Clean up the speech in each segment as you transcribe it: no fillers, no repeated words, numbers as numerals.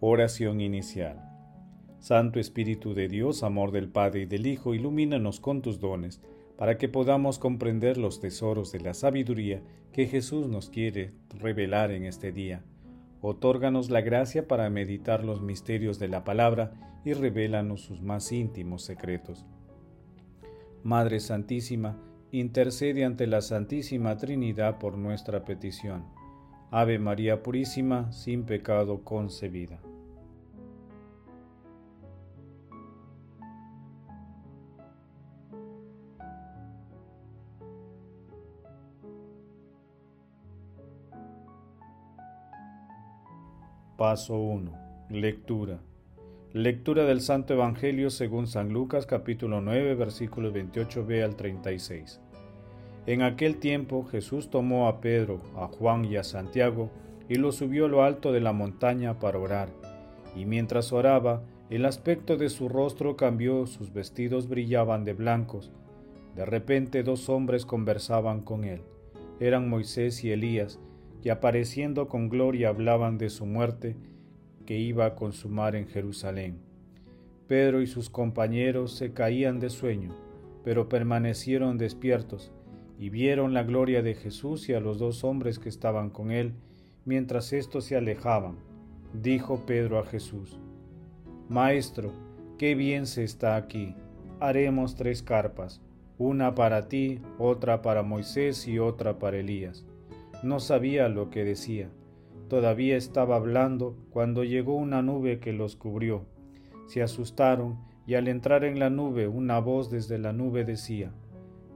Oración inicial. Santo Espíritu de Dios, amor del Padre y del Hijo, ilumínanos con tus dones, para que podamos comprender los tesoros de la sabiduría que Jesús nos quiere revelar en este día. Otórganos la gracia para meditar los misterios de la palabra y revélanos sus más íntimos secretos. Madre Santísima, intercede ante la Santísima Trinidad por nuestra petición. Ave María Purísima, sin pecado concebida. Paso 1. Lectura. Lectura del Santo Evangelio según San Lucas, capítulo 9, versículos 28b al 36. En aquel tiempo Jesús tomó a Pedro, a Juan y a Santiago, y los subió a lo alto de la montaña para orar. Y mientras oraba, el aspecto de su rostro cambió, sus vestidos brillaban de blancos. De repente dos hombres conversaban con él. Eran Moisés y Elías, que apareciendo con gloria hablaban de su muerte, que iba a consumar en Jerusalén. Pedro y sus compañeros se caían de sueño, pero permanecieron despiertos, y vieron la gloria de Jesús y a los dos hombres que estaban con él, mientras éstos se alejaban. Dijo Pedro a Jesús: «Maestro, qué bien se está aquí. Haremos 3 carpas, una para ti, otra para Moisés y otra para Elías». No sabía lo que decía. Todavía estaba hablando cuando llegó una nube que los cubrió. Se asustaron y al entrar en la nube, una voz desde la nube decía: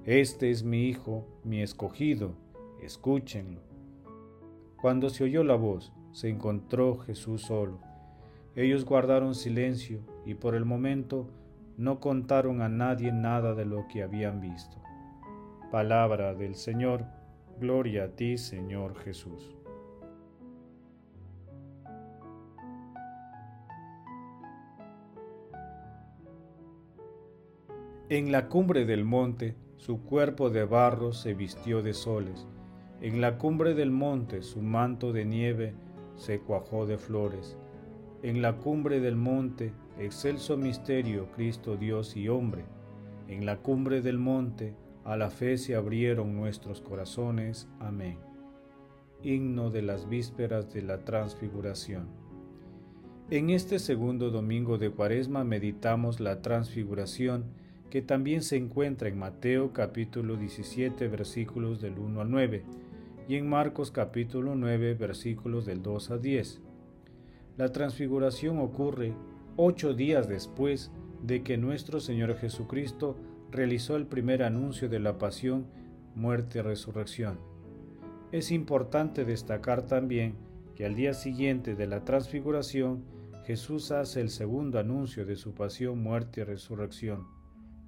«Este es mi Hijo, mi escogido, escúchenlo». Cuando se oyó la voz, se encontró Jesús solo. Ellos guardaron silencio y por el momento no contaron a nadie nada de lo que habían visto. Palabra del Señor. Gloria a ti, Señor Jesús. En la cumbre del monte, su cuerpo de barro se vistió de soles. En la cumbre del monte, su manto de nieve se cuajó de flores. En la cumbre del monte, excelso misterio, Cristo, Dios y hombre. En la cumbre del monte, a la fe se abrieron nuestros corazones. Amén. Himno de las vísperas de la transfiguración. En este segundo domingo de Cuaresma meditamos la transfiguración, que también se encuentra en Mateo capítulo 17, versículos del 1 al 9, y en Marcos capítulo 9, versículos del 2 al 10. La transfiguración ocurre 8 días después de que nuestro Señor Jesucristo realizó el primer anuncio de la pasión, muerte y resurrección. Es importante destacar también que al día siguiente de la transfiguración, Jesús hace el segundo anuncio de su pasión, muerte y resurrección,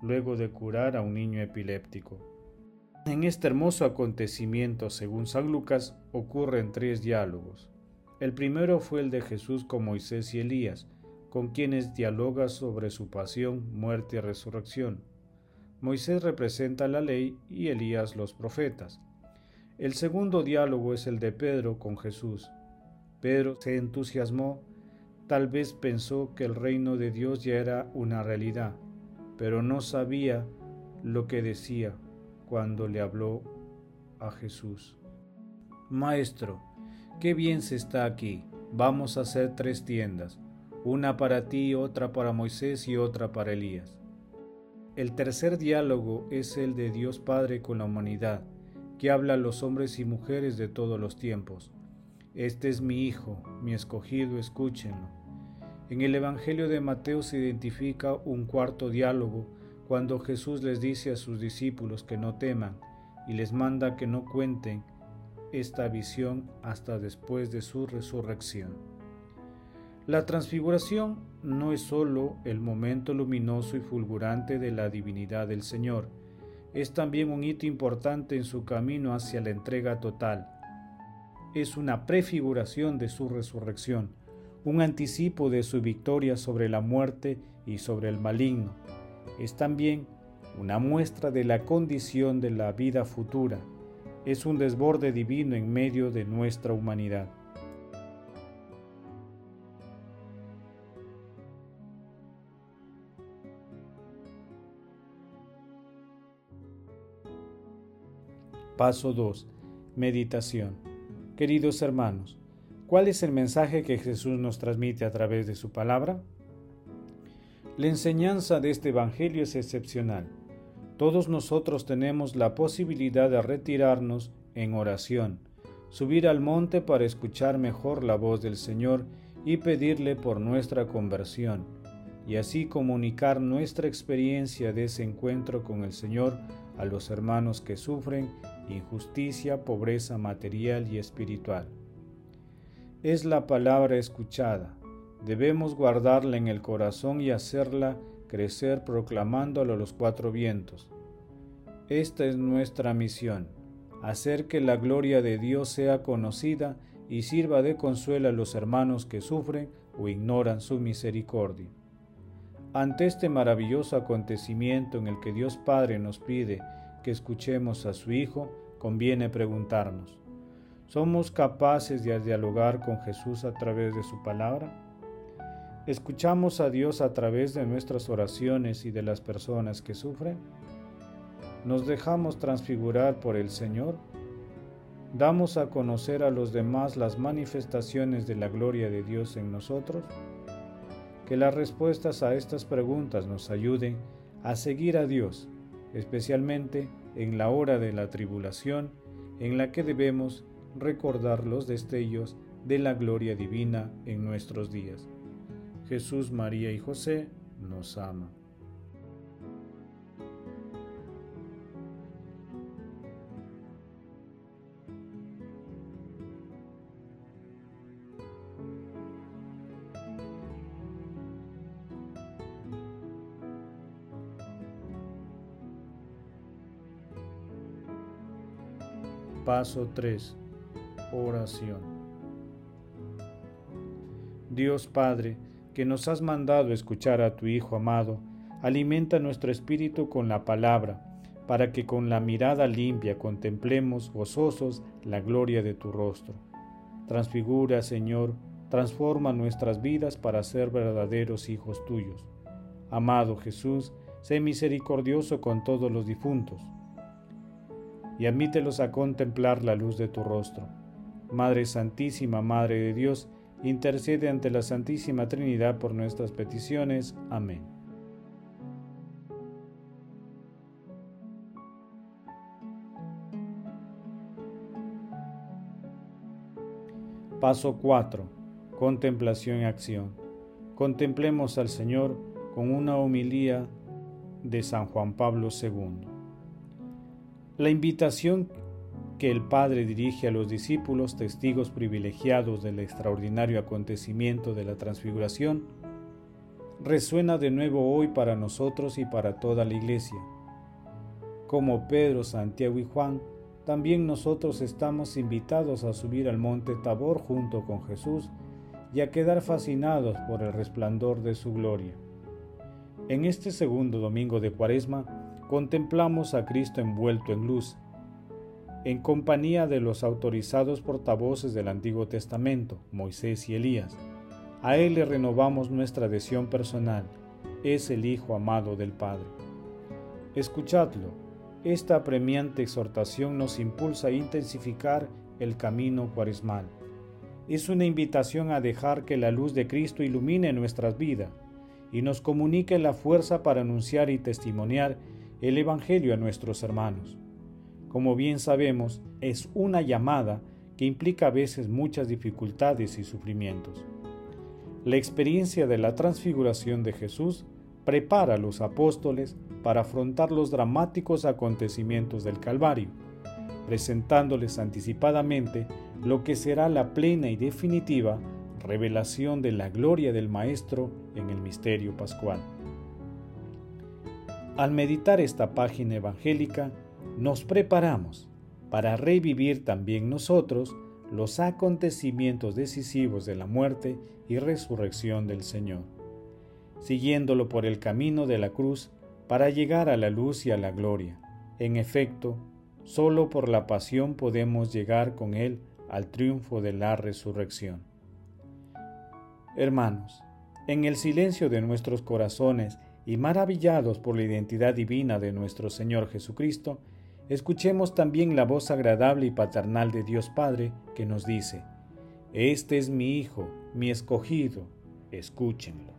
luego de curar a un niño epiléptico. En este hermoso acontecimiento, según San Lucas, ocurren 3 diálogos. El primero fue el de Jesús con Moisés y Elías, con quienes dialoga sobre su pasión, muerte y resurrección. Moisés representa la ley y Elías los profetas. El segundo diálogo es el de Pedro con Jesús. Pedro se entusiasmó, tal vez pensó que el reino de Dios ya era una realidad, pero no sabía lo que decía cuando le habló a Jesús. «Maestro, qué bien se está aquí. Vamos a hacer 3 tiendas, una para ti, otra para Moisés y otra para Elías». El tercer diálogo es el de Dios Padre con la humanidad, que habla a los hombres y mujeres de todos los tiempos. «Este es mi Hijo, mi escogido, escúchenlo». En el Evangelio de Mateo se identifica un cuarto diálogo, cuando Jesús les dice a sus discípulos que no teman y les manda que no cuenten esta visión hasta después de su resurrección. La transfiguración no es solo el momento luminoso y fulgurante de la divinidad del Señor, es también un hito importante en su camino hacia la entrega total. Es una prefiguración de su resurrección, un anticipo de su victoria sobre la muerte y sobre el maligno. Es también una muestra de la condición de la vida futura. Es un desborde divino en medio de nuestra humanidad. Paso 2. Meditación. Queridos hermanos, ¿cuál es el mensaje que Jesús nos transmite a través de su palabra? La enseñanza de este Evangelio es excepcional. Todos nosotros tenemos la posibilidad de retirarnos en oración, subir al monte para escuchar mejor la voz del Señor y pedirle por nuestra conversión, y así comunicar nuestra experiencia de ese encuentro con el Señor a los hermanos que sufren injusticia, pobreza material y espiritual. Es la palabra escuchada. Debemos guardarla en el corazón y hacerla crecer proclamándola a los cuatro vientos. Esta es nuestra misión, hacer que la gloria de Dios sea conocida y sirva de consuelo a los hermanos que sufren o ignoran su misericordia. Ante este maravilloso acontecimiento en el que Dios Padre nos pide que escuchemos a su Hijo, conviene preguntarnos: ¿somos capaces de dialogar con Jesús a través de su palabra? ¿Escuchamos a Dios a través de nuestras oraciones y de las personas que sufren? ¿Nos dejamos transfigurar por el Señor? ¿Damos a conocer a los demás las manifestaciones de la gloria de Dios en nosotros? Que las respuestas a estas preguntas nos ayuden a seguir a Dios, especialmente en la hora de la tribulación, en la que debemos recordar los destellos de la gloria divina en nuestros días. Jesús, María y José nos aman. Paso 3. Oración. Dios Padre, que nos has mandado escuchar a tu Hijo amado, alimenta nuestro espíritu con la palabra, para que con la mirada limpia contemplemos gozosos la gloria de tu rostro. Transfigura, Señor, transforma nuestras vidas para ser verdaderos hijos tuyos. Amado Jesús, sé misericordioso con todos los difuntos y admítelos a contemplar la luz de tu rostro. Madre Santísima, Madre de Dios, intercede ante la Santísima Trinidad por nuestras peticiones. Amén. Paso 4. Contemplación y acción. Contemplemos al Señor con una homilía de San Juan Pablo II. La invitación que el Padre dirige a los discípulos, testigos privilegiados del extraordinario acontecimiento de la Transfiguración, resuena de nuevo hoy para nosotros y para toda la Iglesia. Como Pedro, Santiago y Juan, también nosotros estamos invitados a subir al monte Tabor junto con Jesús y a quedar fascinados por el resplandor de su gloria. En este segundo domingo de Cuaresma, contemplamos a Cristo envuelto en luz, en compañía de los autorizados portavoces del Antiguo Testamento, Moisés y Elías. A Él le renovamos nuestra adhesión personal. Es el Hijo amado del Padre. Escuchadlo. Esta apremiante exhortación nos impulsa a intensificar el camino cuaresmal. Es una invitación a dejar que la luz de Cristo ilumine nuestras vidas y nos comunique la fuerza para anunciar y testimoniar el Evangelio a nuestros hermanos. Como bien sabemos, es una llamada que implica a veces muchas dificultades y sufrimientos. La experiencia de la transfiguración de Jesús prepara a los apóstoles para afrontar los dramáticos acontecimientos del Calvario, presentándoles anticipadamente lo que será la plena y definitiva revelación de la gloria del Maestro en el misterio pascual. Al meditar esta página evangélica, nos preparamos para revivir también nosotros los acontecimientos decisivos de la muerte y resurrección del Señor, siguiéndolo por el camino de la cruz para llegar a la luz y a la gloria. En efecto, solo por la pasión podemos llegar con Él al triunfo de la resurrección. Hermanos, en el silencio de nuestros corazones y maravillados por la identidad divina de nuestro Señor Jesucristo, escuchemos también la voz agradable y paternal de Dios Padre que nos dice: «Este es mi Hijo, mi escogido, escúchenlo».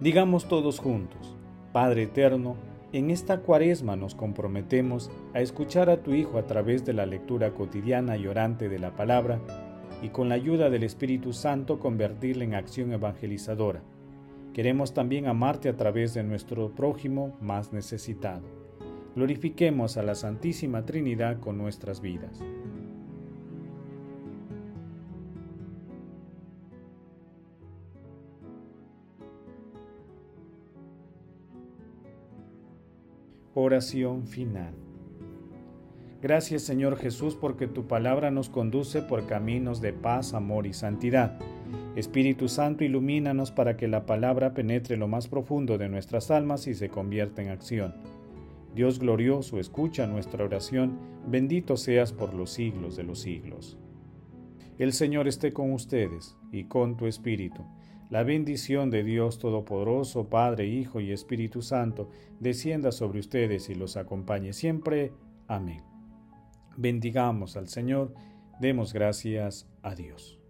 Digamos todos juntos: Padre eterno, en esta Cuaresma nos comprometemos a escuchar a tu Hijo a través de la lectura cotidiana y orante de la palabra, y con la ayuda del Espíritu Santo convertirla en acción evangelizadora. Queremos también amarte a través de nuestro prójimo más necesitado. Glorifiquemos a la Santísima Trinidad con nuestras vidas. Oración final. Gracias, Señor Jesús, porque tu palabra nos conduce por caminos de paz, amor y santidad. Espíritu Santo, ilumínanos para que la palabra penetre lo más profundo de nuestras almas y se convierta en acción. Dios glorioso, escucha nuestra oración. Bendito seas por los siglos de los siglos. El Señor esté con ustedes y con tu espíritu. La bendición de Dios Todopoderoso, Padre, Hijo y Espíritu Santo, descienda sobre ustedes y los acompañe siempre. Amén. Bendigamos al Señor, demos gracias a Dios.